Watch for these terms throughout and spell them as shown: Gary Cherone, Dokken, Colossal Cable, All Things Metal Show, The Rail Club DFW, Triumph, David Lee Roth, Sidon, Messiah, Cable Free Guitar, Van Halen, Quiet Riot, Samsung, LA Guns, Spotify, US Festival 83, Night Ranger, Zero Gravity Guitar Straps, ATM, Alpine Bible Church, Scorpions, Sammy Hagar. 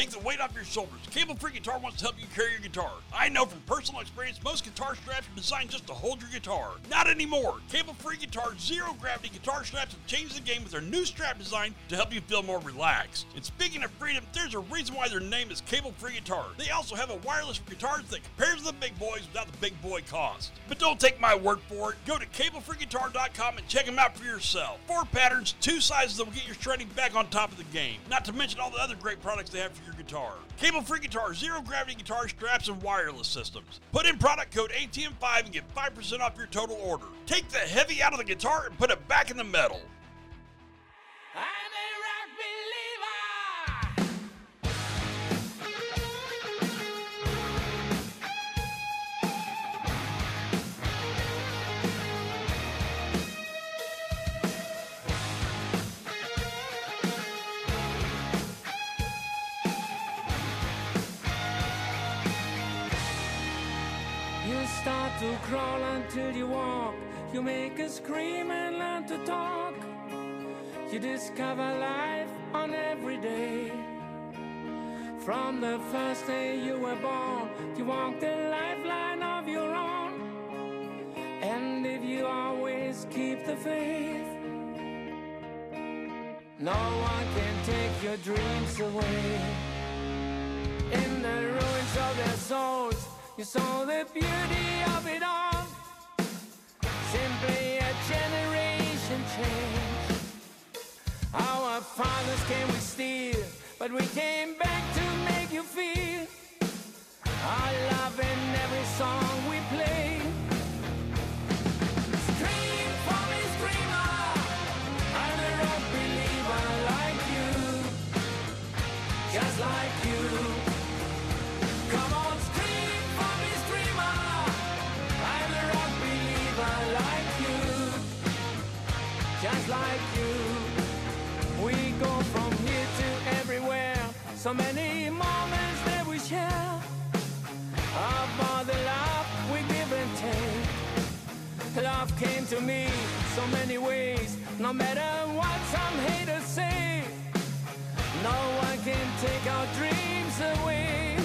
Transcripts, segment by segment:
take the weight off your shoulders. Cable Free Guitar wants to help you carry your guitar. I know from personal experience, most guitar straps are designed just to hold your guitar. Not anymore. Cable Free Guitar's Zero Gravity Guitar Straps have changed the game with their new strap design to help you feel more relaxed. And speaking of freedom, there's a reason why their name is Cable Free Guitar. They also have a wireless guitar that compares to the big boys without the big boy cost. But don't take my word for it. Go to cablefreeguitar.com and check them out for yourself. 4 patterns, 2 sizes that will get your shredding back on top of the game. Not to mention all the other great products they have for your guitar. Cable Free Guitar, Zero Gravity Guitar Straps, and wireless systems. Put in product code ATM5 and get 5% off your total order. Take the heavy out of the guitar and put it back in the metal. You crawl until you walk, you make a scream and learn to talk. You discover life on every day. From the first day you were born, you walk the lifeline of your own. And if you always keep the faith, no one can take your dreams away. In the ruins of their souls, you saw the beauty of it all. Simply a generation change. Our fathers came with steel, but we came back to make you feel our love in every song we play. Scream for me, screamer. I'm a rock believer like you, just like you. Come on. Like you, we go from here to everywhere. So many moments that we share about the love we give and take. Love came to me so many ways, no matter what some haters say. No one can take our dreams away.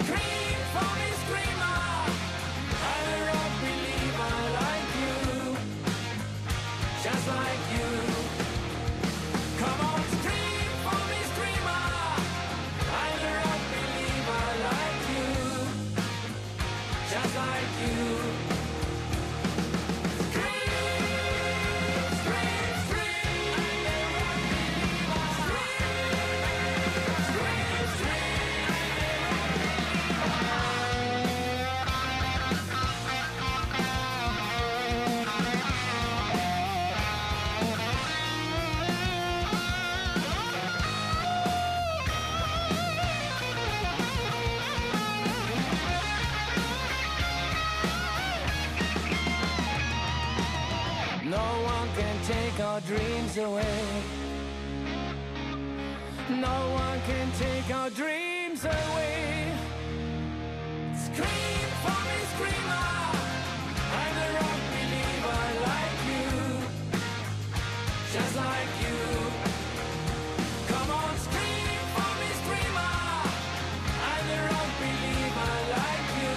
Scream for me, screamer. I'm a rock believer like you, just like you. Come on, scream for me, screamer. I'm a rock believer like you, just like you. Scream, scream, scream. I'm a rock believer. Scream, scream, scream. I'm a rock believer. Our dreams away. No one can take our dreams away. Scream for me, screamer. I'm a rock believer like you, just like you. Come on, scream for me, screamer. I'm a rock believer like you,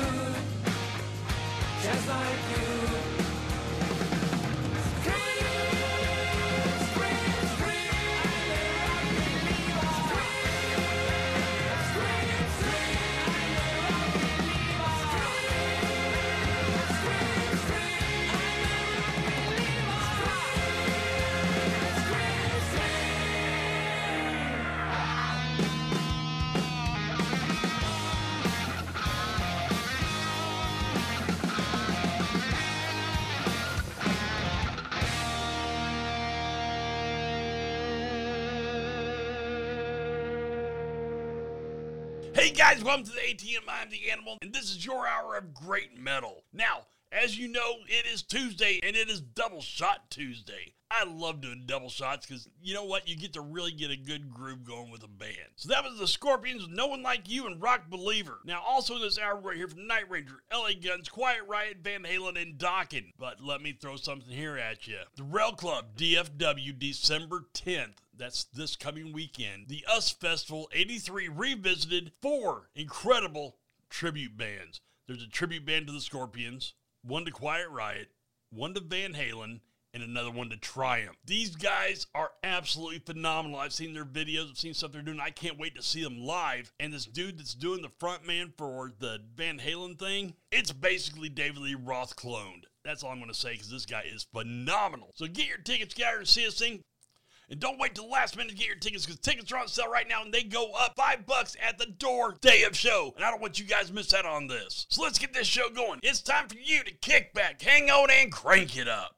just like you. Hey guys, welcome to the ATM. I'm the Animal, and this is your hour of great metal. Now, as you know, it is Tuesday, and it is Double Shot Tuesday. I love doing double shots because, you know what, you get to really get a good groove going with a band. So that was the Scorpions, No One Like You, and Rock Believer. Now, also in this hour, we're here from Night Ranger, LA Guns, Quiet Riot, Van Halen, and Dokken. But let me throw something here at you. The Rail Club DFW, December 10th. That's this coming weekend. The US Festival 83 revisited 4 incredible tribute bands. There's a tribute band to the Scorpions, one to Quiet Riot, one to Van Halen, and another one to Triumph. These guys are absolutely phenomenal. I've seen their videos. I've seen stuff they're doing. I can't wait to see them live. And this dude that's doing the front man for the Van Halen thing, it's basically David Lee Roth cloned. That's all I'm going to say because this guy is phenomenal. So get your tickets, guys, and see us sing. And don't wait till the last minute to get your tickets because tickets are on sale right now and they go up $5 at the door day of show. And I don't want you guys to miss out on this. So let's get this show going. It's time for you to kick back, hang on, and crank it up.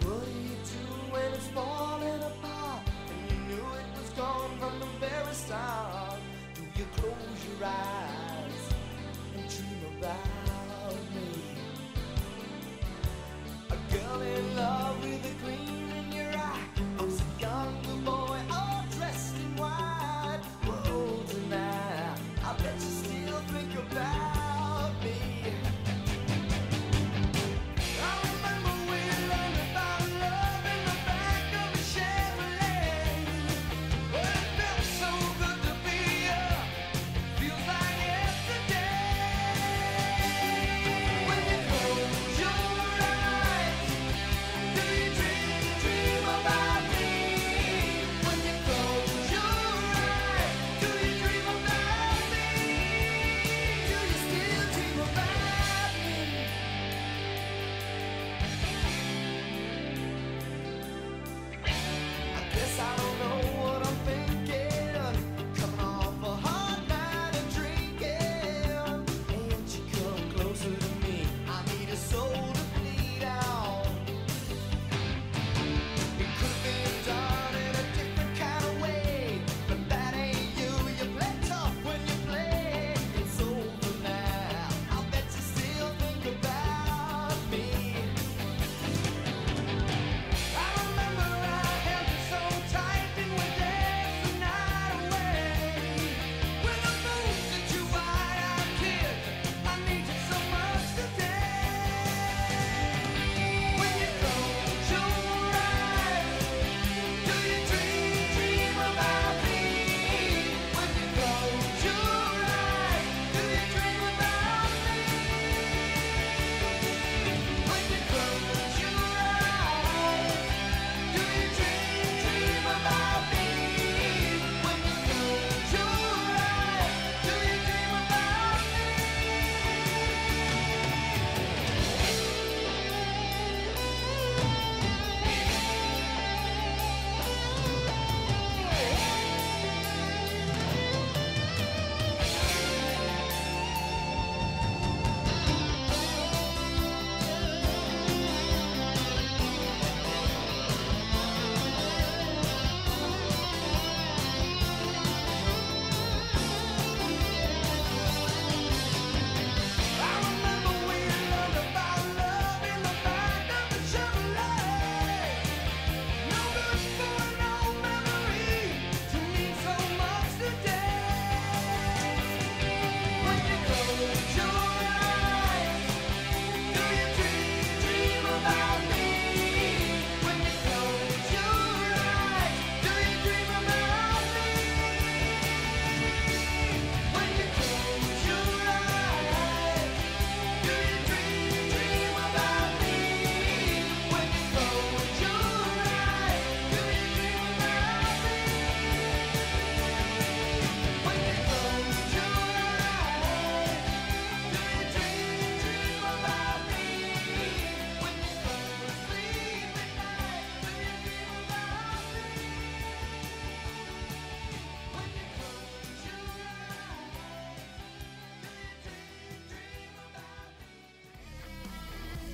Dream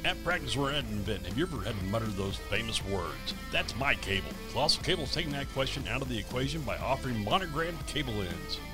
At practice, we're at an event. Have you ever had to mutter those famous words? That's my cable. Colossal Cable's taking that question out of the equation by offering monogrammed cable ends.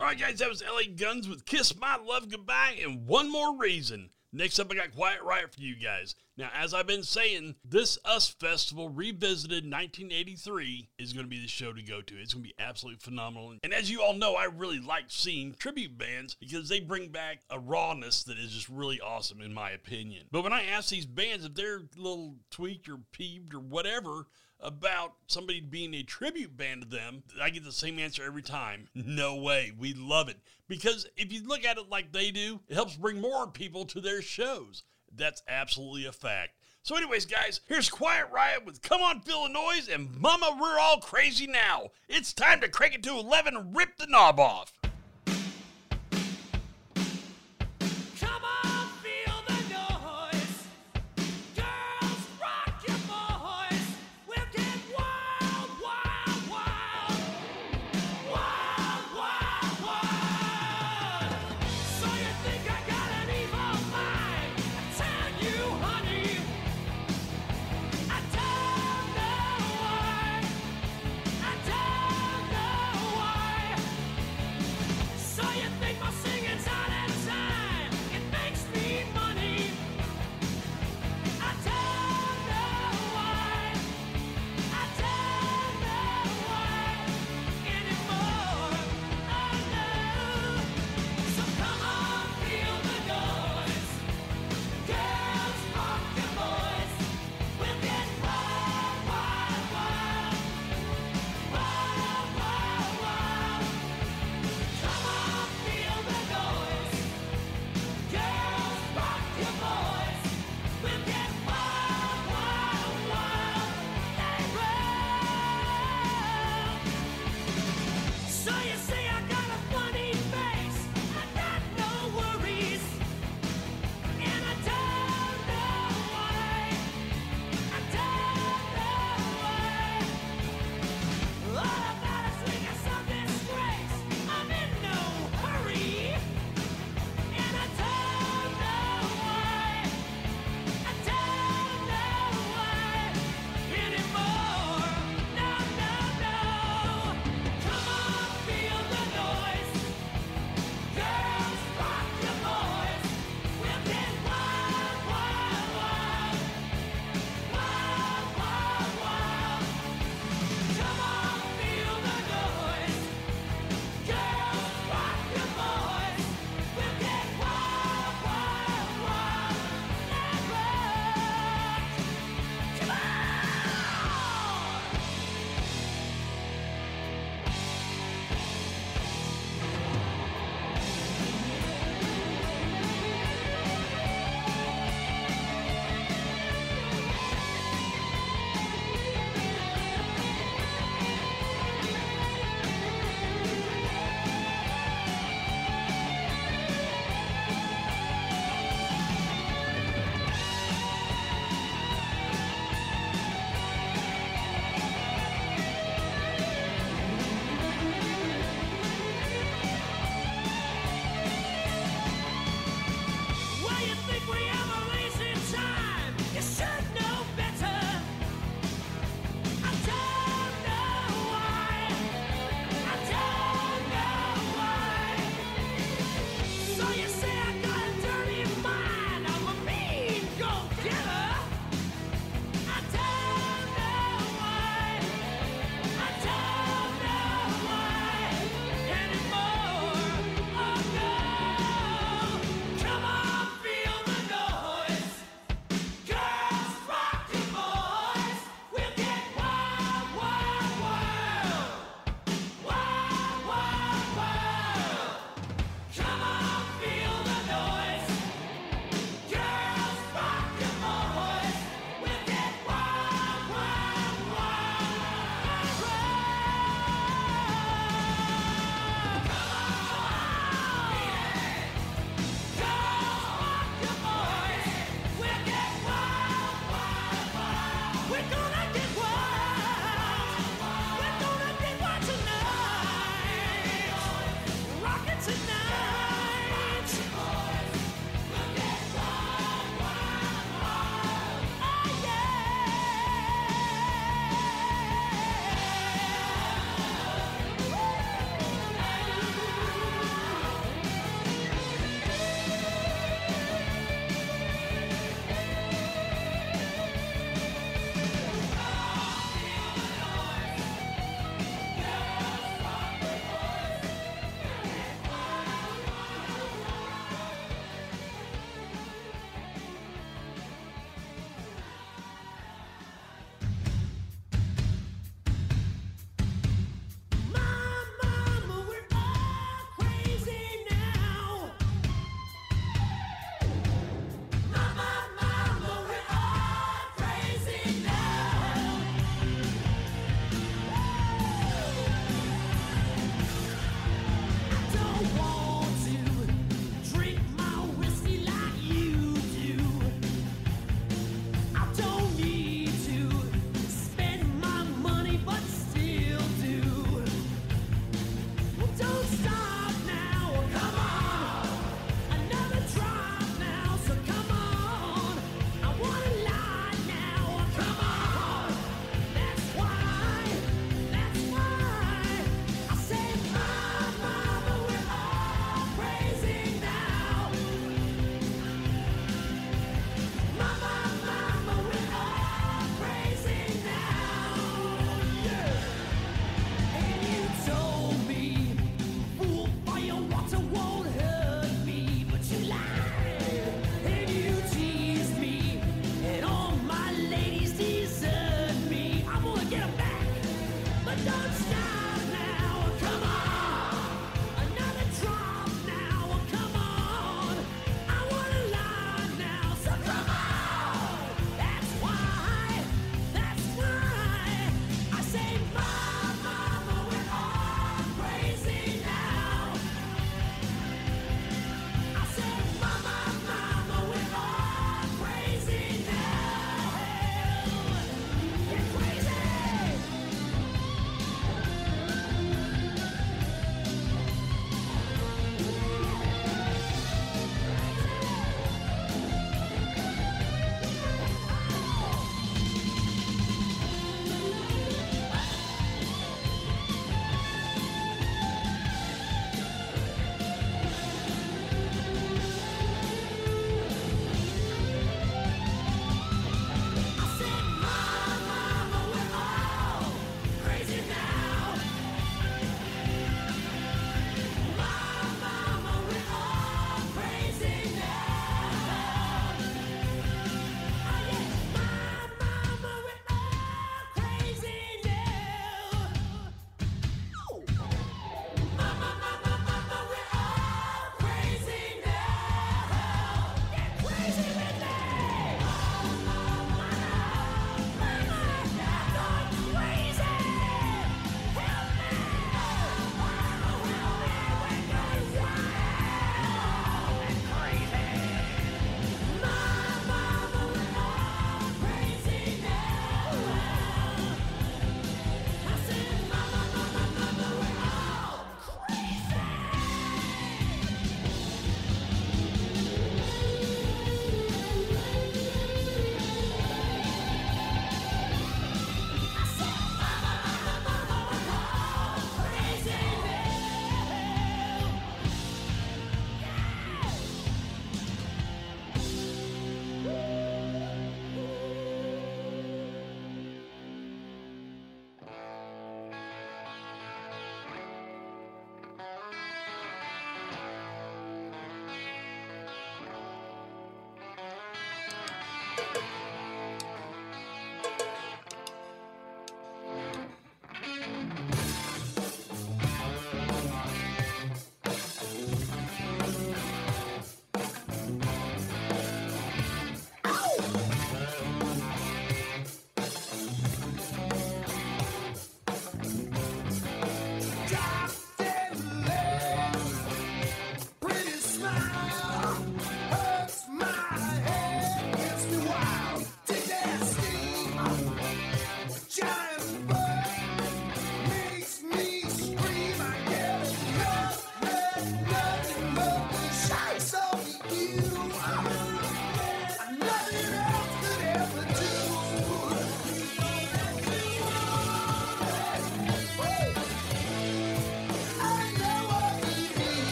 Alright guys, that was LA Guns with Kiss My Love Goodbye and One More Reason. Next up, I got Quiet Riot for you guys. Now, as I've been saying, this US Festival Revisited 1983 is going to be the show to go to. It's going to be absolutely phenomenal. And as you all know, I really like seeing tribute bands because they bring back a rawness that is just really awesome, in my opinion. But when I ask these bands if they're a little tweaked or peeved or whatever about somebody being a tribute band to them, I get the same answer every time. No way. We love it. Because if you look at it like they do, it helps bring more people to their shows. That's absolutely a fact. So anyways, guys, here's Quiet Riot with Come On Feel the Noise and Mama, We're All Crazy Now. It's time to crank it to 11 and rip the knob off. Come on, feel the noise.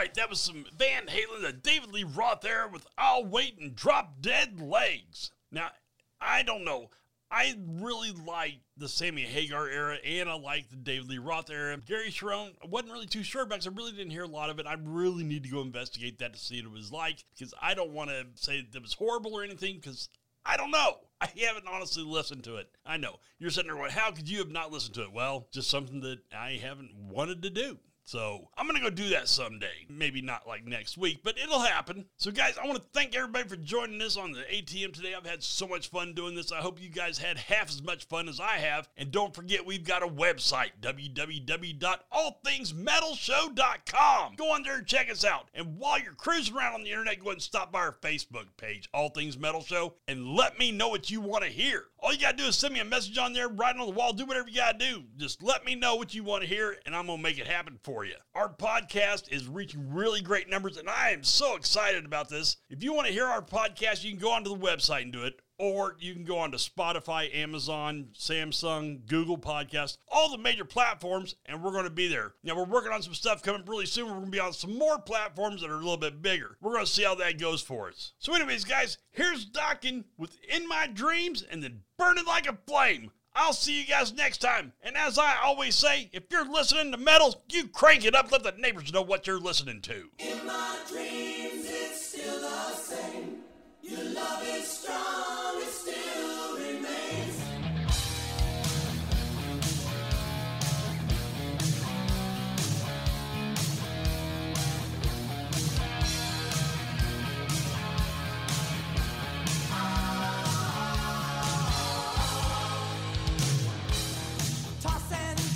right, that was some Van Halen and David Lee Roth there with I'll Wait and Drop Dead Legs. Now, I don't know. I really like the Sammy Hagar era, and I like the David Lee Roth era. Gary Cherone, I wasn't really too sure because I really didn't hear a lot of it. I really need to go investigate that to see what it was like, because I don't want to say that it was horrible or anything, because I don't know. I haven't honestly listened to it. I know. You're sitting there going, how could you have not listened to it? Well, just something that I haven't wanted to do. So I'm going to go do that someday. Maybe not like next week, but it'll happen. So guys, I want to thank everybody for joining us on the ATM today. I've had so much fun doing this. I hope you guys had half as much fun as I have. And don't forget, we've got a website, www.allthingsmetalshow.com. Go on there and check us out. And while you're cruising around on the internet, go ahead and stop by our Facebook page, All Things Metal Show, and let me know what you want to hear. All you got to do is send me a message on there, write it on the wall, do whatever you got to do. Just let me know what you want to hear, and I'm going to make it happen for you. Our podcast is reaching really great numbers, and I am so excited about this. If you want to hear our podcast, you can go onto the website and do it, or you can go onto Spotify, Amazon, Samsung, Google Podcasts, all the major platforms, and we're going to be there. Now, we're working on some stuff coming up really soon. We're going to be on some more platforms that are a little bit bigger. We're going to see how that goes for us. So anyways, guys, here's Dokken with In My Dreams, and then Burn It Like a Flame. I'll see you guys next time. And as I always say, if you're listening to metal, you crank it up. Let the neighbors know what you're listening to. In my dreams, it's still the same. Your love is strong, it still remains.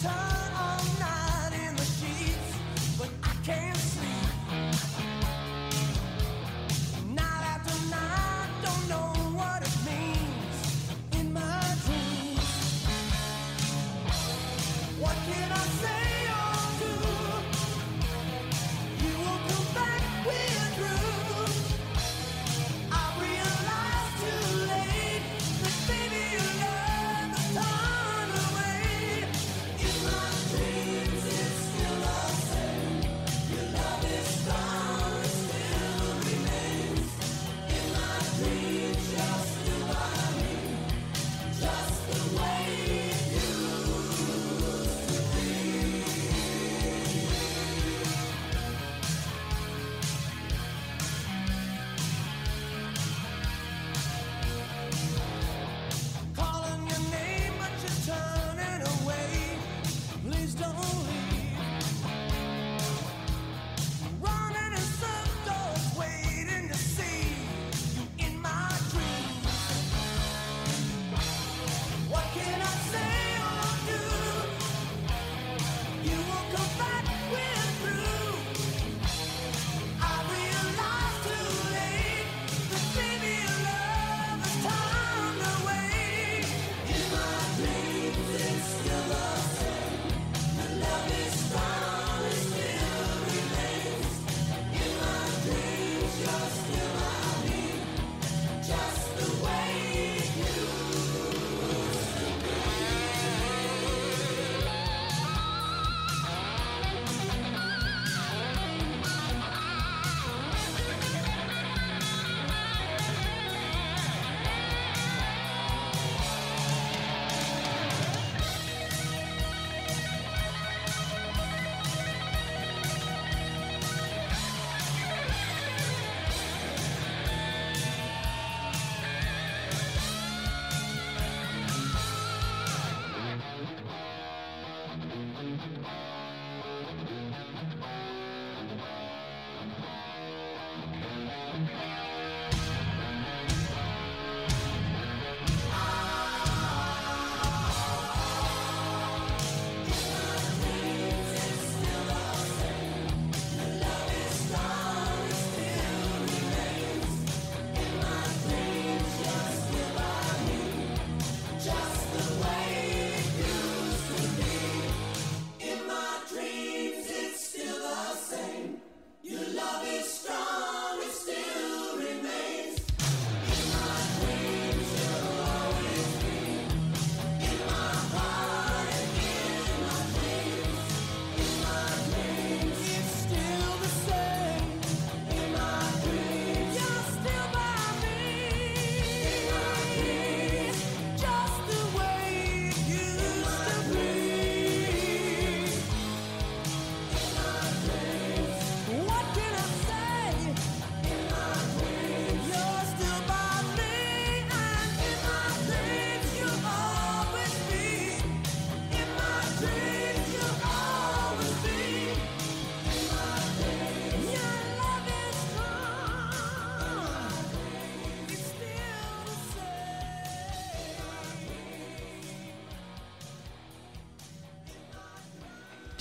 Turn all night in the sheets, but I can't sleep.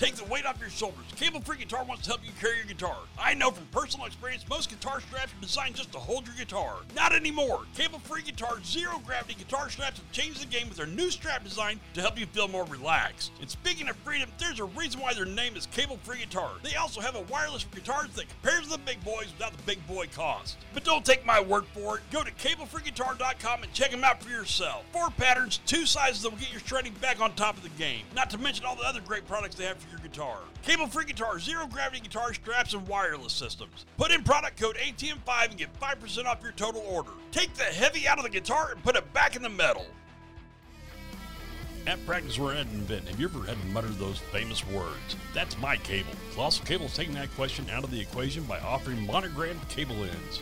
Take the weight off your shoulders. Cable Free Guitar wants to help you carry your guitar. I know from personal experience, most guitar straps are designed just to hold your guitar. Not anymore. Cable Free Guitar's Zero Gravity Guitar Straps have changed the game with their new strap design to help you feel more relaxed. And speaking of freedom, there's a reason why their name is Cable Free Guitar. They also have a wireless for guitars that compares to the big boys without the big boy cost. But don't take my word for it. Go to cablefreeguitar.com and check them out for yourself. 4 patterns, 2 sizes that will get your shredding back on top of the game. Not to mention all the other great products they have for your guitar. Cable Free Guitar, Zero Gravity Guitar Straps, and wireless systems. Put in product code ATM5 and get 5% off your total order. Take the heavy out of the guitar and put it back in the metal. At practice, we're at an event. Have you ever had to mutter those famous words? That's my cable. Colossal Cable is taking that question out of the equation by offering monogrammed cable ends.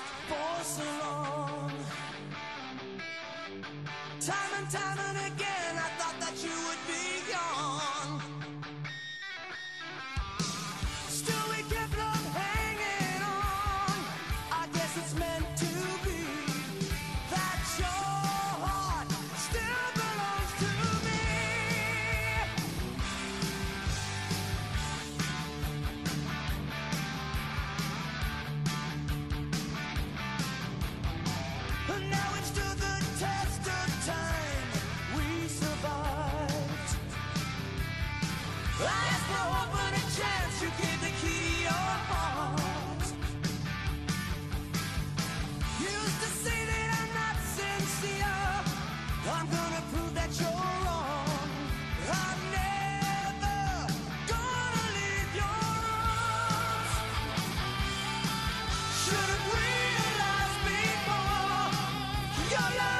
for so long. Time and again, I thought that you would be gone. Still we kept love hanging on. I guess it's meant to be that your heart still belongs to me. Now it's to the test of time we survived. I asked for hope and a chance, you gave the key to your heart. You used to say that I'm not sincere. I'm gonna prove that you're wrong. I'm never gonna leave your arms. Should've realized before. Your love